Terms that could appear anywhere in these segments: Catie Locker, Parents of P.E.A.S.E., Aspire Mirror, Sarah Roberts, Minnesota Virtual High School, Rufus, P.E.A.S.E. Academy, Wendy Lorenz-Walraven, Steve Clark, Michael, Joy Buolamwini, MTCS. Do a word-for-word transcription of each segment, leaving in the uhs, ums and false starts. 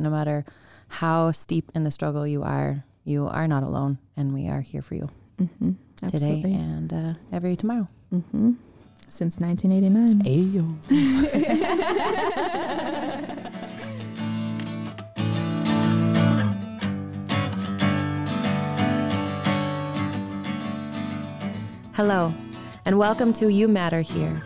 No matter how steep in the struggle you are, you are not alone, and we are here for you mm-hmm. today and uh, every tomorrow. Mm-hmm. Since nineteen eighty-nine. Ayo. Hello, and welcome to You Matter Here,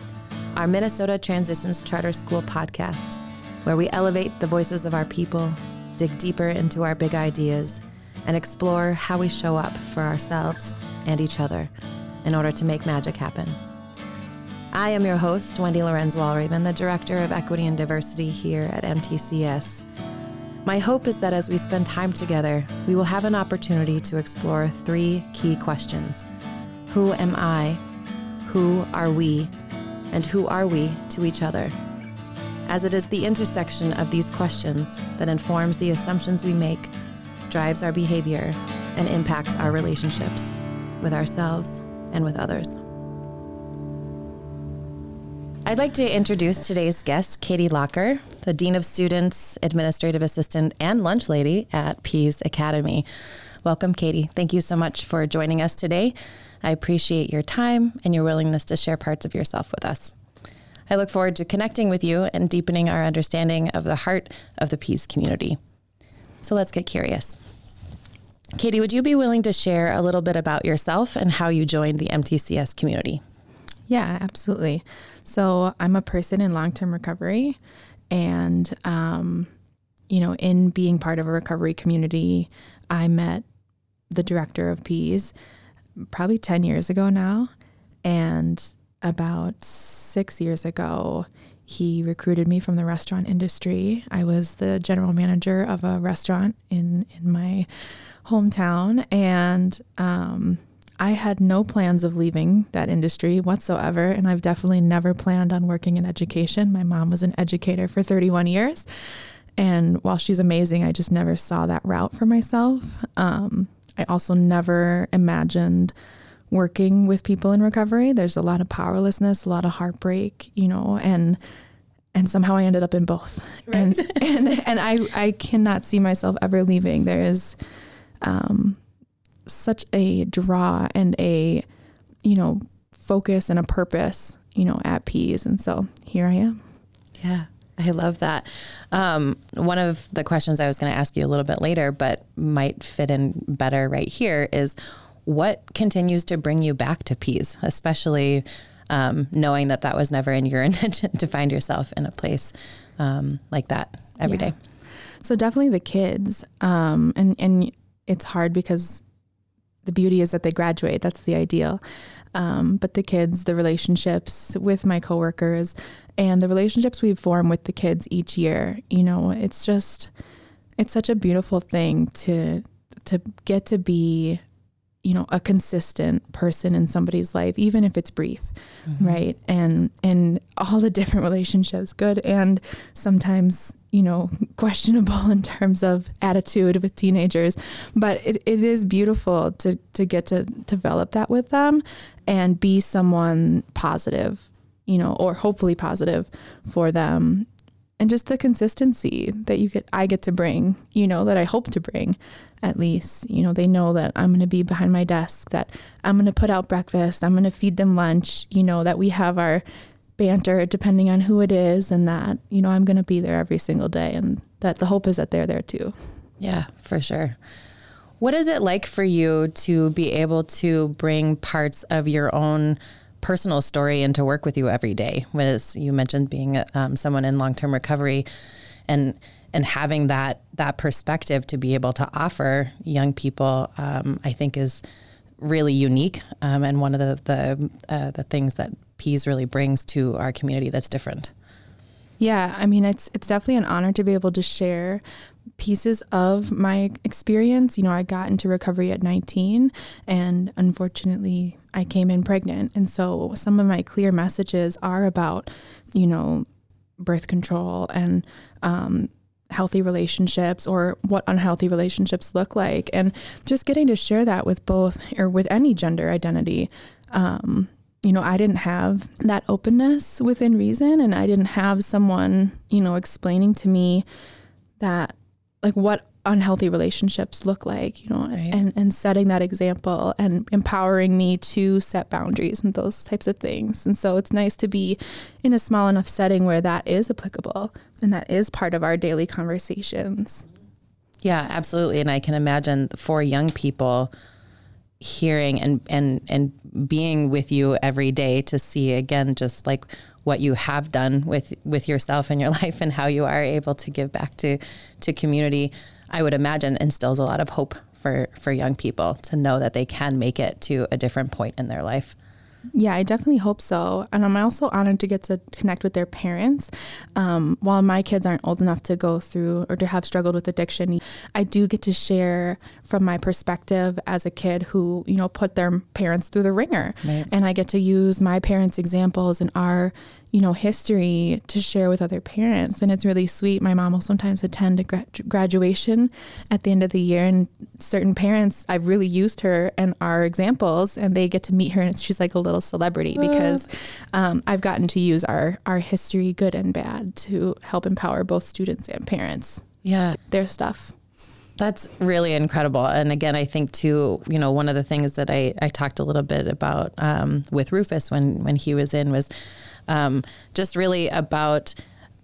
our Minnesota Transitions Charter School podcast, where we elevate the voices of our people, dig deeper into our big ideas, and explore how we show up for ourselves and each other in order to make magic happen. I am your host, Wendy Lorenz-Walraven, the Director of Equity and Diversity here at M T C S. My hope is that as we spend time together, we will have an opportunity to explore three key questions. Who am I? Who are we? And who are we to each other? As it is the intersection of these questions that informs the assumptions we make, drives our behavior, and impacts our relationships with ourselves and with others. I'd like to introduce today's guest, Catie Locker, the Dean of Students, Administrative Assistant, and Lunch Lady at P E A S E Academy. Welcome, Catie. Thank you so much for joining us today. I appreciate your time and your willingness to share parts of yourself with us. I look forward to connecting with you and deepening our understanding of the heart of the P E A S E community. So let's get curious. Catie, would you be willing to share a little bit about yourself and how you joined the M T C S community? Yeah, absolutely. So I'm a person in long-term recovery, and, um, you know, in being part of a recovery community, I met the director of P E A S E probably ten years ago now, and about six years ago, he recruited me from the restaurant industry. I was the general manager of a restaurant in, in my hometown, and um, I had no plans of leaving that industry whatsoever, and I've definitely never planned on working in education. My mom was an educator for thirty-one years, and while she's amazing, I just never saw that route for myself. Um, I also never imagined working with people in recovery. There's a lot of powerlessness, a lot of heartbreak, you know, and and somehow I ended up in both. Right. And and and I, I cannot see myself ever leaving. There is um, such a draw and a, you know, focus and a purpose, you know, at P E A S E. And so here I am. Yeah. I love that. Um, one of the questions I was going to ask you a little bit later, but might fit in better right here, is what continues to bring you back to P E A S E, especially um, knowing that that was never in your intention to find yourself in a place um, like that every yeah. day. So definitely the kids. Um, and, and it's hard because the beauty is that they graduate. That's the ideal. Um, but the kids, the relationships with my coworkers, and the relationships we form with the kids each year, you know, it's just, it's such a beautiful thing to, to get to be, you know, a consistent person in somebody's life, even if it's brief, mm-hmm. right? And, and all the different relationships, good and sometimes, you know, questionable in terms of attitude with teenagers, but it, it is beautiful to, to get to develop that with them and be someone positive, you know, or hopefully positive for them. And just the consistency that you get, I get to bring, you know, that I hope to bring at least, you know, they know that I'm going to be behind my desk, that I'm going to put out breakfast, I'm going to feed them lunch, you know, that we have our banter depending on who it is, and that, you know, I'm going to be there every single day, and that the hope is that they're there too. Yeah, for sure. What is it like for you to be able to bring parts of your own personal story into work with you every day? As you mentioned, being um, someone in long-term recovery and and having that that perspective to be able to offer young people, um, I think is really unique um, and one of the the, uh, the things that P E A S E really brings to our community that's different. Yeah, I mean, it's it's definitely an honor to be able to share pieces of my experience. You know, I got into recovery at nineteen, and unfortunately, I came in pregnant. And so some of my clear messages are about, you know, birth control and um, healthy relationships, or what unhealthy relationships look like. And just getting to share that with both, or with any gender identity, um, you know, I didn't have that openness within reason, and I didn't have someone, you know, explaining to me that like what unhealthy relationships look like, you know, right. and, and setting that example and empowering me to set boundaries and those types of things. And so it's nice to be in a small enough setting where that is applicable and that is part of our daily conversations. Yeah, absolutely. And I can imagine for young people hearing and, and, and being with you every day to see, again, just like what you have done with, with yourself and your life and how you are able to give back to, to community, I would imagine instills a lot of hope for, for young people to know that they can make it to a different point in their life. Yeah, I definitely hope so. And I'm also honored to get to connect with their parents. Um, while my kids aren't old enough to go through or to have struggled with addiction, I do get to share from my perspective as a kid who, you know, put their parents through the ringer. Right. And I get to use my parents' examples and our, you know, history to share with other parents. And it's really sweet. My mom will sometimes attend a gra- graduation at the end of the year, and certain parents, I've really used her and our examples, and they get to meet her, and she's like a little celebrity because um, I've gotten to use our, our history, good and bad, to help empower both students and parents. Yeah. Their stuff. That's really incredible. And again, I think too, you know, one of the things that I, I talked a little bit about um, with Rufus when, when he was in was um, just really about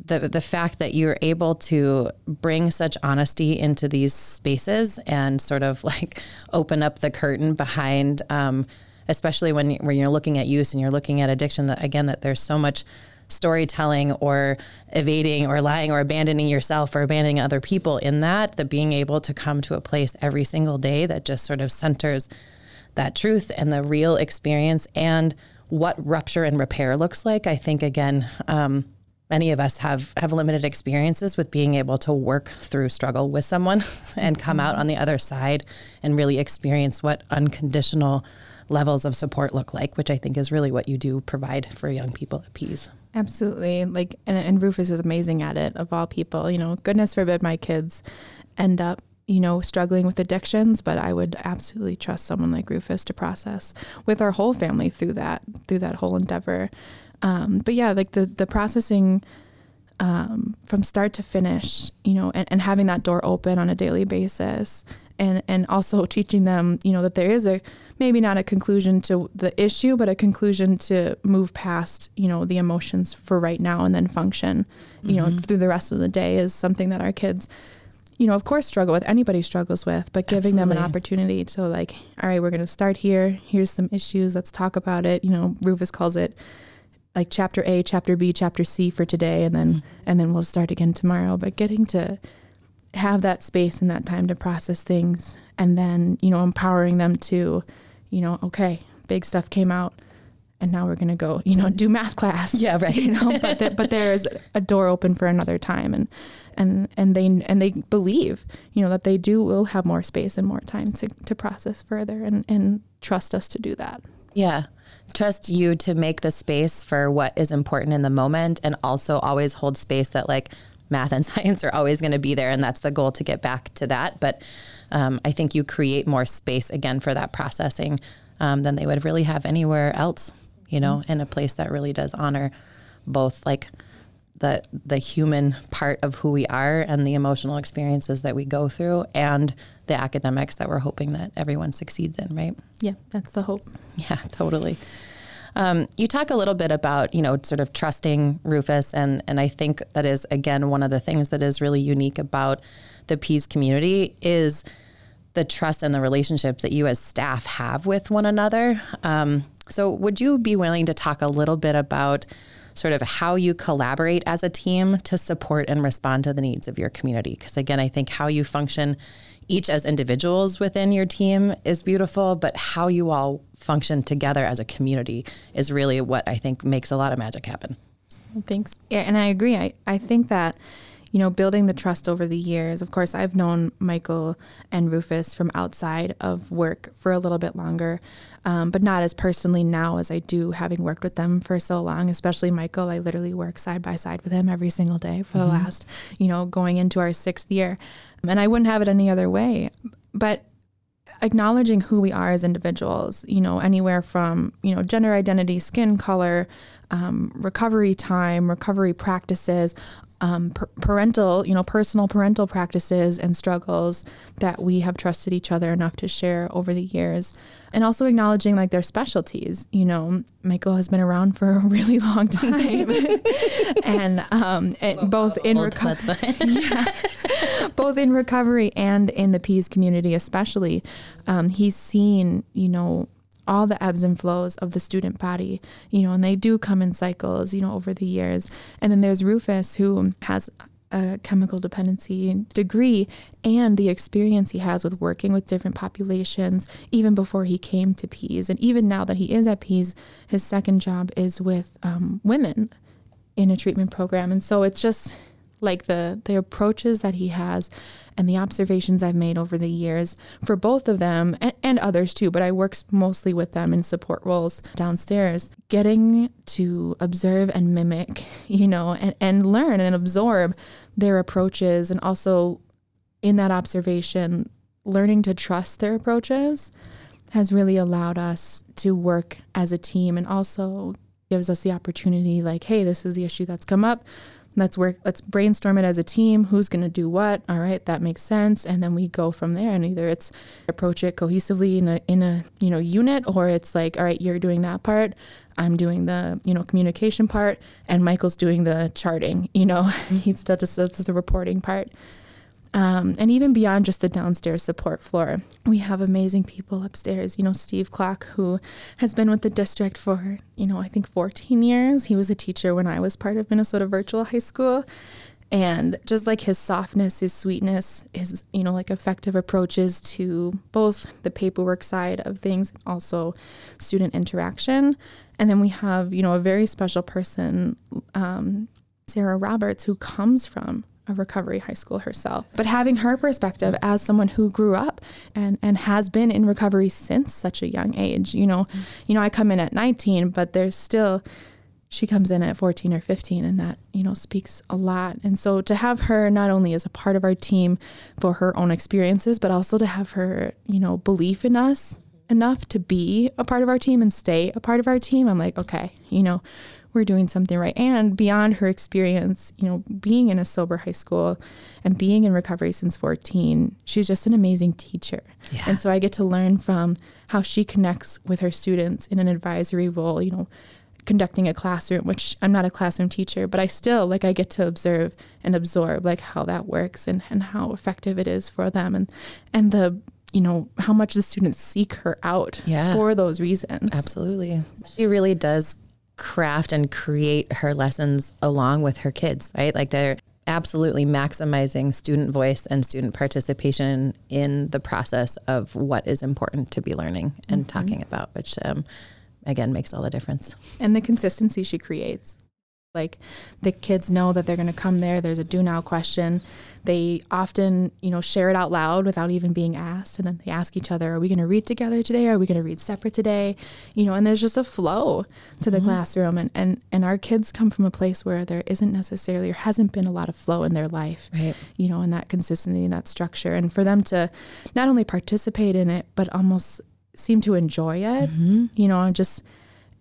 the the fact that you're able to bring such honesty into these spaces and sort of like open up the curtain behind, um, especially when, when you're looking at use and you're looking at addiction, that again, that there's so much storytelling or evading or lying or abandoning yourself or abandoning other people in that, that being able to come to a place every single day that just sort of centers that truth and the real experience and what rupture and repair looks like. I think, again, um, many of us have, have limited experiences with being able to work through struggle with someone and come out on the other side and really experience what unconditional levels of support look like, which I think is really what you do provide for young people at P E A S E. Absolutely. Like, and, and Rufus is amazing at it, of all people. You know, goodness forbid my kids end up, you know, struggling with addictions, but I would absolutely trust someone like Rufus to process with our whole family through that, through that whole endeavor. Um, but yeah, like the, the processing um, from start to finish, you know, and, and having that door open on a daily basis. And and also teaching them, you know, that there is a, maybe not a conclusion to the issue, but a conclusion to move past, you know, the emotions for right now and then function, you mm-hmm. know, through the rest of the day is something that our kids, you know, of course struggle with, anybody struggles with, but giving Absolutely. Them an opportunity to like, all right, we're going to start here. Here's some issues. Let's talk about it. You know, Rufus calls it like chapter A, chapter B, chapter C for today. And then, mm-hmm. and then we'll start again tomorrow. But getting to have that space and that time to process things, and then, you know, empowering them to, you know, okay, big stuff came out and now we're going to go, you know, do math class. Yeah, right. You know, but the, but there's a door open for another time, and and and they and they believe, you know, that they do will have more space and more time to, to process further, and, and trust us to do that. Yeah. Trust you to make the space for what is important in the moment, and also always hold space that like math and science are always going to be there, and that's the goal, to get back to that. But um, I think you create more space again for that processing um, than they would really have anywhere else, you know, mm-hmm. in a place that really does honor both like the the human part of who we are and the emotional experiences that we go through and the academics that we're hoping that everyone succeeds in, right? Yeah, that's the hope. Yeah, totally. Um, you talk a little bit about, you know, sort of trusting Rufus. And, and I think that is, again, one of the things that is really unique about the P E A S E community is the trust and the relationships that you as staff have with one another. Um, so would you be willing to talk a little bit about sort of how you collaborate as a team to support and respond to the needs of your community? Because, again, I think how you function each as individuals within your team is beautiful, but how you all function together as a community is really what I think makes a lot of magic happen. Thanks. Yeah, and I agree. I, I think that, you know, building the trust over the years, of course, I've known Michael and Rufus from outside of work for a little bit longer, um, but not as personally now as I do having worked with them for so long, especially Michael. I literally work side by side with him every single day for mm-hmm. the last, you know, going into our sixth year. And I wouldn't have it any other way. But acknowledging who we are as individuals, you know, anywhere from, you know, gender identity, skin color, um, recovery time, recovery practices, um, per- parental, you know, personal parental practices and struggles that we have trusted each other enough to share over the years. And also acknowledging like their specialties. You know, Michael has been around for a really long time, and um, it, both in recovery, yeah, both in recovery and in the P E A S E community, especially, um, he's seen, you know, all the ebbs and flows of the student body, you know, and they do come in cycles, you know, over the years. And then there's Rufus, who has a chemical dependency degree, and the experience he has with working with different populations, even before he came to P E A S E. And even now that he is at P E A S E, his second job is with um, women in a treatment program. And so it's just like the, the approaches that he has and the observations I've made over the years for both of them and, and others too, but I work mostly with them in support roles downstairs, getting to observe and mimic, you know, and, and learn and absorb their approaches. And also in that observation, learning to trust their approaches has really allowed us to work as a team, and also gives us the opportunity like, hey, this is the issue that's come up. Let's work, let's brainstorm it as a team. Who's going to do what? All right, that makes sense. And then we go from there, and either it's approach it cohesively in a, in a, you know, unit, or it's like, all right, you're doing that part. I'm doing the, you know, communication part, and Michael's doing the charting, you know, he's still just, that's the reporting part. Um, and even beyond just the downstairs support floor, we have amazing people upstairs. You know, Steve Clark, who has been with the district for, you know, I think fourteen years. He was a teacher when I was part of Minnesota Virtual High School. And just like his softness, his sweetness, his, you know, like effective approaches to both the paperwork side of things, and also student interaction. And then we have, you know, a very special person, um, Sarah Roberts, who comes from a recovery high school herself, but having her perspective as someone who grew up and and has been in recovery since such a young age. You know, mm-hmm. you know, I come in at nineteen, but there's still, she comes in at fourteen or fifteen, and that, you know, speaks a lot. And so to have her not only as a part of our team for her own experiences, but also to have her, you know, belief in us enough to be a part of our team and stay a part of our team. I'm like, okay, you know, we're doing something right. And beyond her experience, you know, being in a sober high school and being in recovery since fourteen, she's just an amazing teacher. Yeah. And so I get to learn from how she connects with her students in an advisory role, you know, conducting a classroom, which I'm not a classroom teacher, but I still, like, I get to observe and absorb, like, how that works and, and how effective it is for them, and, and the, you know, how much the students seek her out yeah. for those reasons. Absolutely. She really does craft and create her lessons along with her kids, right? Like, they're absolutely maximizing student voice and student participation in the process of what is important to be learning and mm-hmm. talking about, which um, again makes all the difference. And the consistency she creates. Like, the kids know that they're going to come there. There's a do now question. They often, you know, share it out loud without even being asked. And then they ask each other, are we going to read together today? Are we going to read separate today? You know, and there's just a flow to the mm-hmm. classroom. And, and, and our kids come from a place where there isn't necessarily, or hasn't been, a lot of flow in their life, right. you know, and that consistency and that structure. And for them to not only participate in it, but almost seem to enjoy it, mm-hmm. you know, just,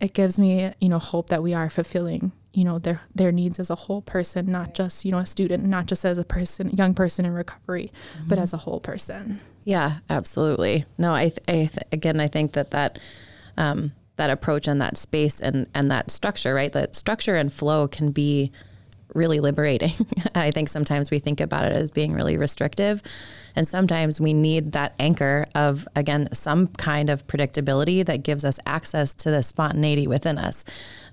it gives me, you know, hope that we are fulfilling, you know, their their needs as a whole person, not just, you know, a student, not just as a person, young person in recovery, mm-hmm. but as a whole person. Yeah, absolutely. No, I, th- I th- again, I think that that, um, that approach and that space and, and that structure, right, that structure and flow can be really liberating. I think sometimes we think about it as being really restrictive, and sometimes we need that anchor of, again, some kind of predictability that gives us access to the spontaneity within us,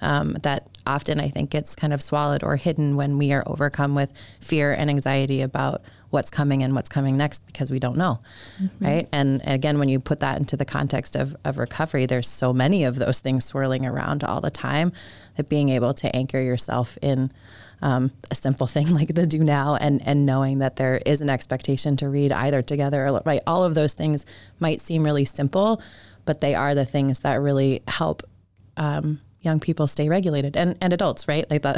um, that often I think gets kind of swallowed or hidden when we are overcome with fear and anxiety about what's coming and what's coming next, because we don't know. Mm-hmm. Right. And again, when you put that into the context of, of recovery, there's so many of those things swirling around all the time, that being able to anchor yourself in Um, a simple thing like the do now, and, and knowing that there is an expectation to read either together or right. All of those things might seem really simple, but they are the things that really help um, young people stay regulated, and, and adults, right? Like that,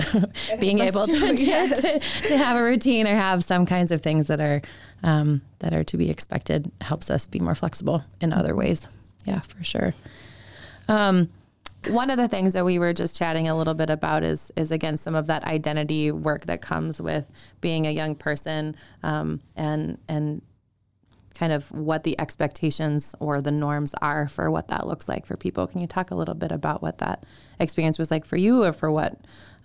being able to, yes. to, to have a routine or have some kinds of things that are, um, that are to be expected, helps us be more flexible in other ways. Yeah, for sure. Um, one of the things that we were just chatting a little bit about is, is again, some of that identity work that comes with being a young person, um, and, and kind of what the expectations or the norms are for what that looks like for people. Can you talk a little bit about what that experience was like for you, or for what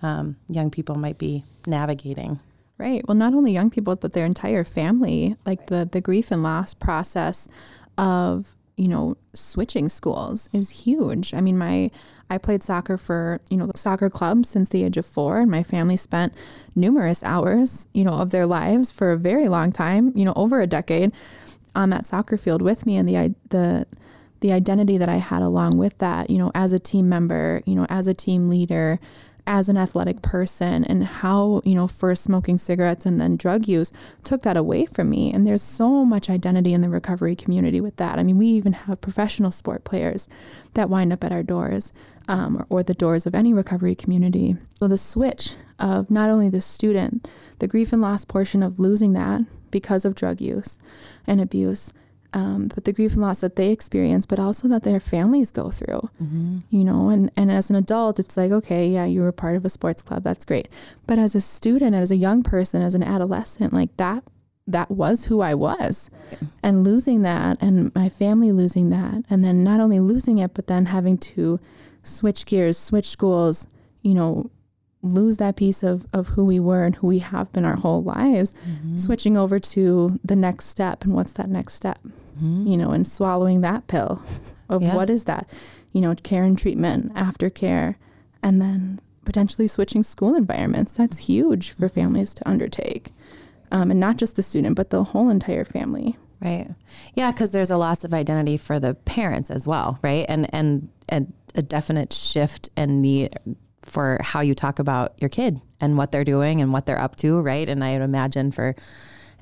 um, young people might be navigating? Right. Well, not only young people, but their entire family, like the, the grief and loss process of, you know, switching schools is huge. I mean, my I played soccer for, you know, soccer club since the age of four, and my family spent numerous hours, you know, of their lives for a very long time, you know, over a decade on that soccer field with me. And the the the identity that I had along with that, you know, as a team member, you know, as a team leader, as an athletic person, and how, you know, first smoking cigarettes and then drug use took that away from me. And there's so much identity in the recovery community with that. I mean, we even have professional sport players that wind up at our doors, um, or, or the doors of any recovery community. So the switch of not only the student, the grief and loss portion of losing that because of drug use and abuse, Um, but the grief and loss that they experience, but also that their families go through, mm-hmm. you know, and, and as an adult, it's like, okay, yeah, you were part of a sports club. That's great. But as a student, as a young person, as an adolescent, like that, that was who I was, yeah. and losing that, and my family losing that. And then not only losing it, but then having to switch gears, switch schools, you know, lose that piece of, of who we were and who we have been our whole lives, mm-hmm. switching over to the next step. And what's that next step? Mm-hmm. You know, and swallowing that pill of yeah. what is that, you know, care and treatment, aftercare, and then potentially switching school environments. That's huge for families to undertake. Um, and not just the student, but the whole entire family. Right. Yeah. Cause there's a loss of identity for the parents as well. Right. And, and, and a definite shift in the, for how you talk about your kid and what they're doing and what they're up to. Right. And I would imagine for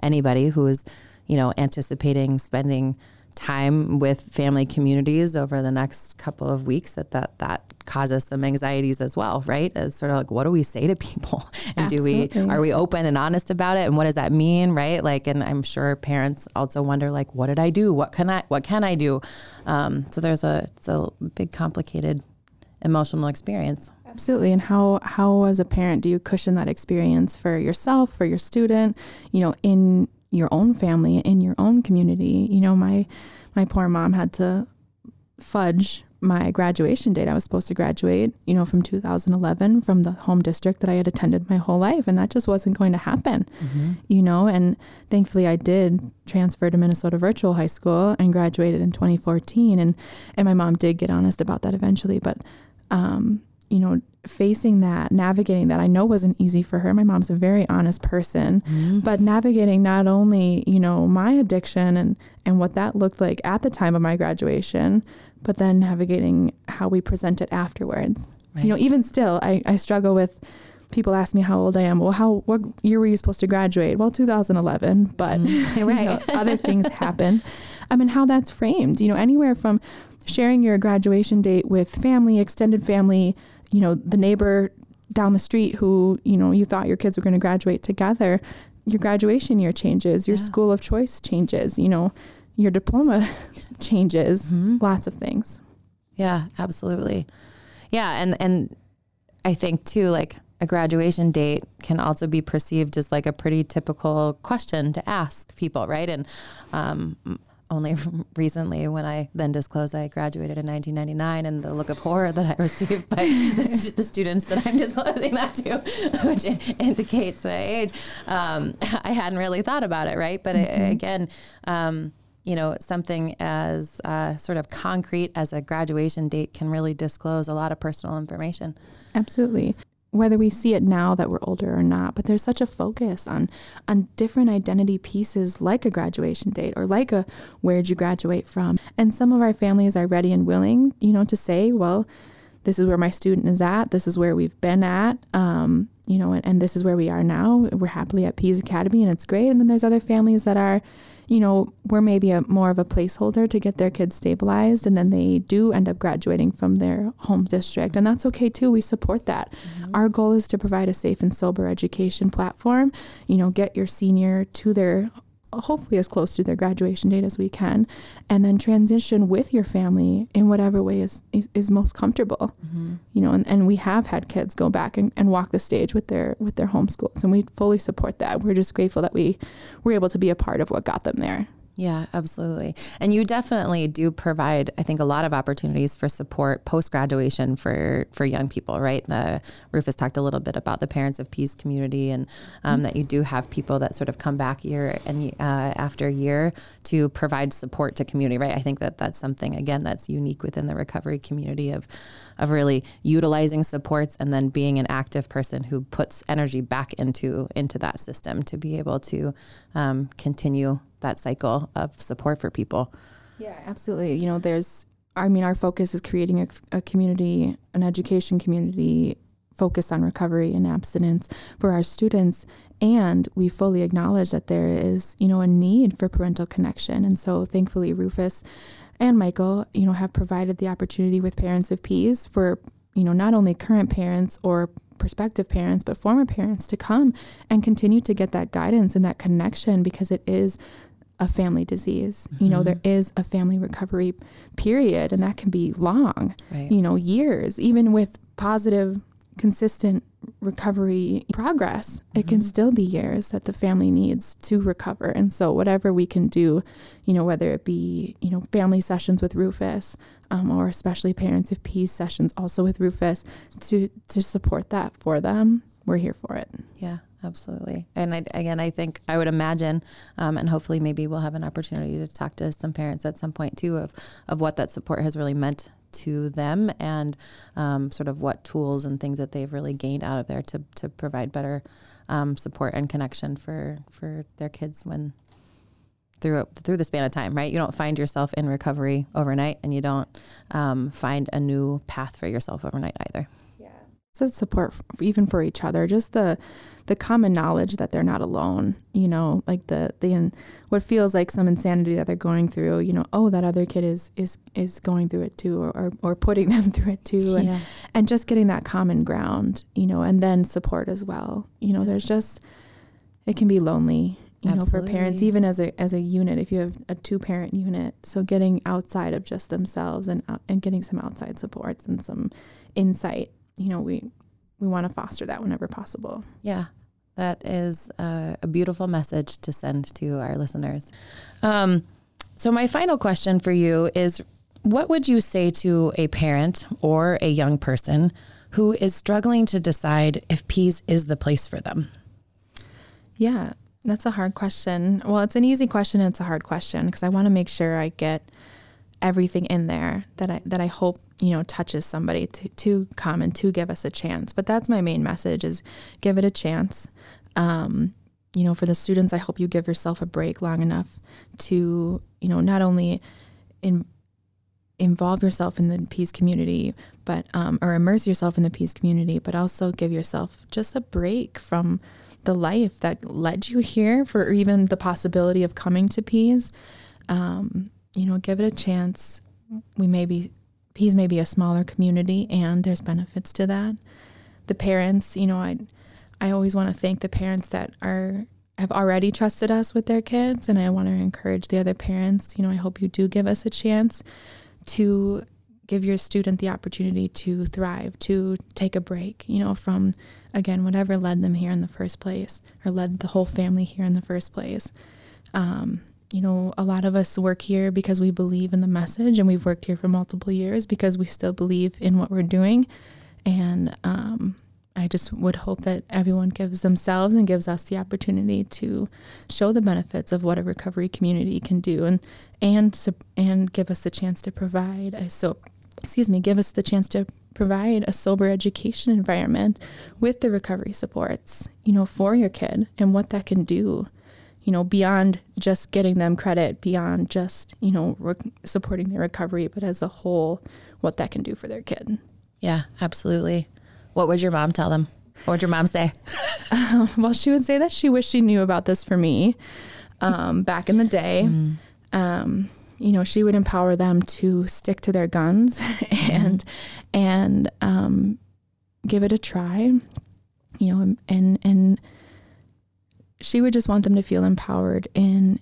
anybody who is, you know, anticipating spending time with family communities over the next couple of weeks, that that, that causes some anxieties as well, right? It's sort of like, what do we say to people? And Absolutely. do we, are we open and honest about it? And what does that mean, right? Like, and I'm sure parents also wonder, like, what did I do? What can I, what can I do? Um, so there's a, it's a big, complicated emotional experience. Absolutely. And how, how as a parent do you cushion that experience for yourself, for your student, you know, in your own family, in your own community? You know, my, my poor mom had to fudge my graduation date. I was supposed to graduate, you know, from two thousand eleven from the home district that I had attended my whole life. And that just wasn't going to happen, mm-hmm. you know, and thankfully I did transfer to Minnesota Virtual High School and graduated in twenty fourteen. And, and my mom did get honest about that eventually, but, um, you know, facing that, navigating that, I know wasn't easy for her. My mom's a very honest person, mm-hmm. but navigating not only, you know, my addiction and, and what that looked like at the time of my graduation, but then navigating how we present it afterwards. Right. You know, even still, I, I struggle with, people ask me how old I am. Well, how, what year were you supposed to graduate? Well, two thousand eleven, but mm-hmm. you know, other things happen. I mean, how that's framed, you know, anywhere from sharing your graduation date with family, extended family, you know, the neighbor down the street who, you know, you thought your kids were going to graduate together, your graduation year changes, your yeah. school of choice changes, you know, your diploma changes, mm-hmm. lots of things. Yeah, absolutely. Yeah. And, and I think too, like a graduation date can also be perceived as like a pretty typical question to ask people. Right. And, um, only recently when I then disclosed I graduated in nineteen ninety-nine, and the look of horror that I received by the, stu- the students that I'm disclosing that to, which indicates my age, um, I hadn't really thought about it, right? But mm-hmm. it, again, um, you know, something as uh, sort of concrete as a graduation date can really disclose a lot of personal information. Absolutely. Whether we see it now that we're older or not, but there's such a focus on on different identity pieces like a graduation date or like a where'd you graduate from. And some of our families are ready and willing, you know, to say, well, this is where my student is at. This is where we've been at, um, you know, and, and this is where we are now. We're happily at P E A S E Academy and it's great. And then there's other families that are, you know, we're maybe a, more of a placeholder to get their kids stabilized. And then they do end up graduating from their home district. And that's okay too. We support that. Mm-hmm. Our goal is to provide a safe and sober education platform, you know, get your senior to their hopefully as close to their graduation date as we can, and then transition with your family in whatever way is is, is most comfortable. Mm-hmm. You know, and, and we have had kids go back and, and walk the stage with their with their homeschools, and we fully support that. We're just grateful that we were able to be a part of what got them there. Yeah, absolutely. And you definitely do provide, I think, a lot of opportunities for support post-graduation for, for young people, right? The, Rufus talked a little bit about the Parents of P E A S E community, and um, mm-hmm. that you do have people that sort of come back year and uh, after year to provide support to community, right? I think that that's something, again, that's unique within the recovery community of of really utilizing supports and then being an active person who puts energy back into, into that system to be able to um, continue that cycle of support for people. Yeah, absolutely. You know, there's, I mean, our focus is creating a, a community, an education community focused on recovery and abstinence for our students. And we fully acknowledge that there is, you know, a need for parental connection. And so thankfully, Rufus and Michael, you know, have provided the opportunity with Parents of P E A S E for, you know, not only current parents or prospective parents, but former parents to come and continue to get that guidance and that connection, because it is a family disease. Mm-hmm. You know, there is a family recovery period, and that can be long, right. You know, years, even with positive, consistent recovery progress, mm-hmm. it can still be years that the family needs to recover. And so whatever we can do, you know, whether it be, you know, family sessions with Rufus, um, or especially Parents of P E A S E sessions also with Rufus to, to support that for them, we're here for it. Yeah. Absolutely. And I, again, I think I would imagine, um, and hopefully maybe we'll have an opportunity to talk to some parents at some point too, of, of what that support has really meant to them, and um, sort of what tools and things that they've really gained out of there to, to provide better um, support and connection for, for their kids when through, through the span of time, right? You don't find yourself in recovery overnight, and you don't um, find a new path for yourself overnight either. So support for, even for each other, just the the common knowledge that they're not alone, you know, like the the in, what feels like some insanity that they're going through, you know, oh, that other kid is is is going through it too, or or, or putting them through it too, and, yeah. and just getting that common ground, you know, and then support as well. You know, there's just, it can be lonely, you Absolutely. Know, for parents, even as a as a unit, if you have a two parent unit, so getting outside of just themselves and and getting some outside supports and some insight. You know, we we want to foster that whenever possible. Yeah, that is a, a beautiful message to send to our listeners. Um, so my final question for you is, what would you say to a parent or a young person who is struggling to decide if P E A S E is the place for them? Yeah, that's a hard question. Well, it's an easy question, and it's a hard question, because I want to make sure I get everything in there that I that I hope, you know, touches somebody to, to come and to give us a chance. But that's my main message, is give it a chance. Um, you know, for the students, I hope you give yourself a break long enough to, you know, not only in, involve yourself in the P E A S E community, but um, or immerse yourself in the P E A S E community, but also give yourself just a break from the life that led you here, for or even the possibility of coming to P E A S E. Um, you know, give it a chance. We may be, P E A S E may be a smaller community, and there's benefits to that. The parents, you know, I I always want to thank the parents that are have already trusted us with their kids, and I want to encourage the other parents, you know, I hope you do give us a chance to give your student the opportunity to thrive, to take a break, you know, from, again, whatever led them here in the first place, or led the whole family here in the first place. Um You know, a lot of us work here because we believe in the message, and we've worked here for multiple years because we still believe in what we're doing. And um, I just would hope that everyone gives themselves and gives us the opportunity to show the benefits of what a recovery community can do, and and and give us the chance to provide a so, excuse me, give us the chance to provide a sober education environment with the recovery supports, you know, for your kid, and what that can do. You know, beyond just getting them credit, beyond just, you know, rec- supporting their recovery, but as a whole, what that can do for their kid. Yeah, absolutely. What would your mom tell them? What would your mom say? um, well, she would say that she wished she knew about this for me um, back in the day. Mm. Um, you know, she would empower them to stick to their guns and, mm. and um, give it a try, you know, and, and, and she would just want them to feel empowered in,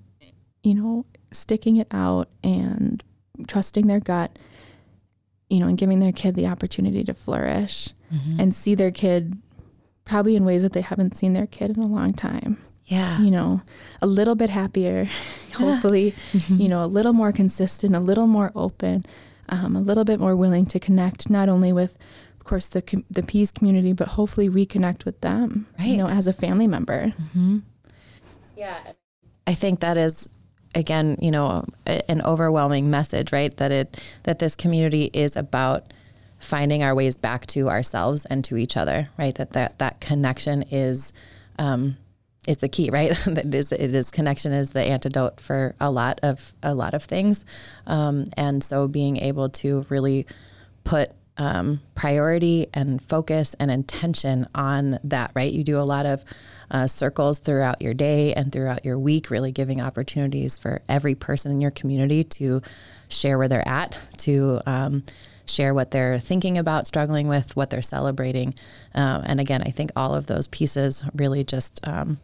you know, sticking it out and trusting their gut, you know, and giving their kid the opportunity to flourish mm-hmm. and see their kid probably in ways that they haven't seen their kid in a long time. Yeah. You know, a little bit happier, hopefully, mm-hmm. you know, a little more consistent, a little more open, um, a little bit more willing to connect, not only with, of course, the com- the P E A S E community, but hopefully reconnect with them, right. you know, as a family member. Mm-hmm. Yeah. I think that is, again, you know, a, an overwhelming message, right? That it, that this community is about finding our ways back to ourselves and to each other, right? That, that, that connection is, um, is the key, right? That is, it is connection is the antidote for a lot of a lot of things, um, and so being able to really put um, priority and focus and intention on that, right? You do a lot of uh, circles throughout your day and throughout your week, really giving opportunities for every person in your community to share where they're at, to um, share what they're thinking about, struggling with, what they're celebrating, uh, and again, I think all of those pieces really just um,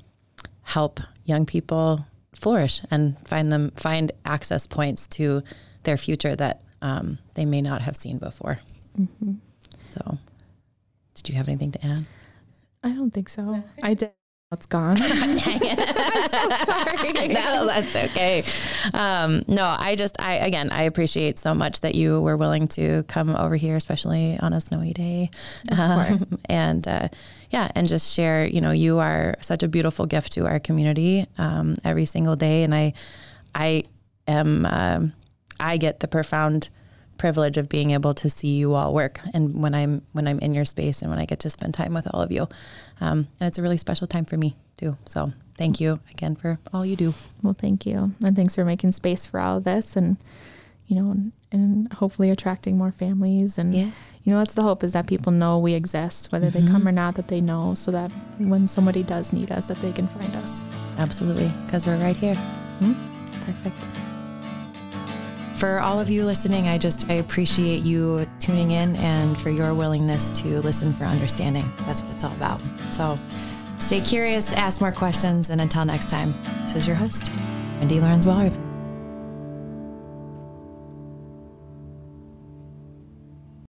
help young people flourish and find them, find access points to their future that um, they may not have seen before. Mm-hmm. So did you have anything to add? I don't think so. I did. It's gone. Dang it. I'm so sorry. No, that's okay. Um, no, I just, I, again, I appreciate so much that you were willing to come over here, especially on a snowy day. Of um, course. And, uh, Yeah, and just share, you know, you are such a beautiful gift to our community um, every single day. And I I am, um, I get the profound privilege of being able to see you all work. And when I'm when I'm in your space and when I get to spend time with all of you. Um, and it's a really special time for me, too. So thank you again for all you do. Well, thank you. And thanks for making space for all of this and, you know, and, and hopefully attracting more families. And, yeah. you know, that's the hope, is that people know we exist, whether mm-hmm. they come or not, that they know, so that when somebody does need us, that they can find us. Absolutely, because we're right here. Mm-hmm. Perfect. For all of you listening, I just, I appreciate you tuning in and for your willingness to listen for understanding. That's what it's all about. So stay curious, ask more questions, and until next time, this is your host, Wendy Lorenz-Walraven.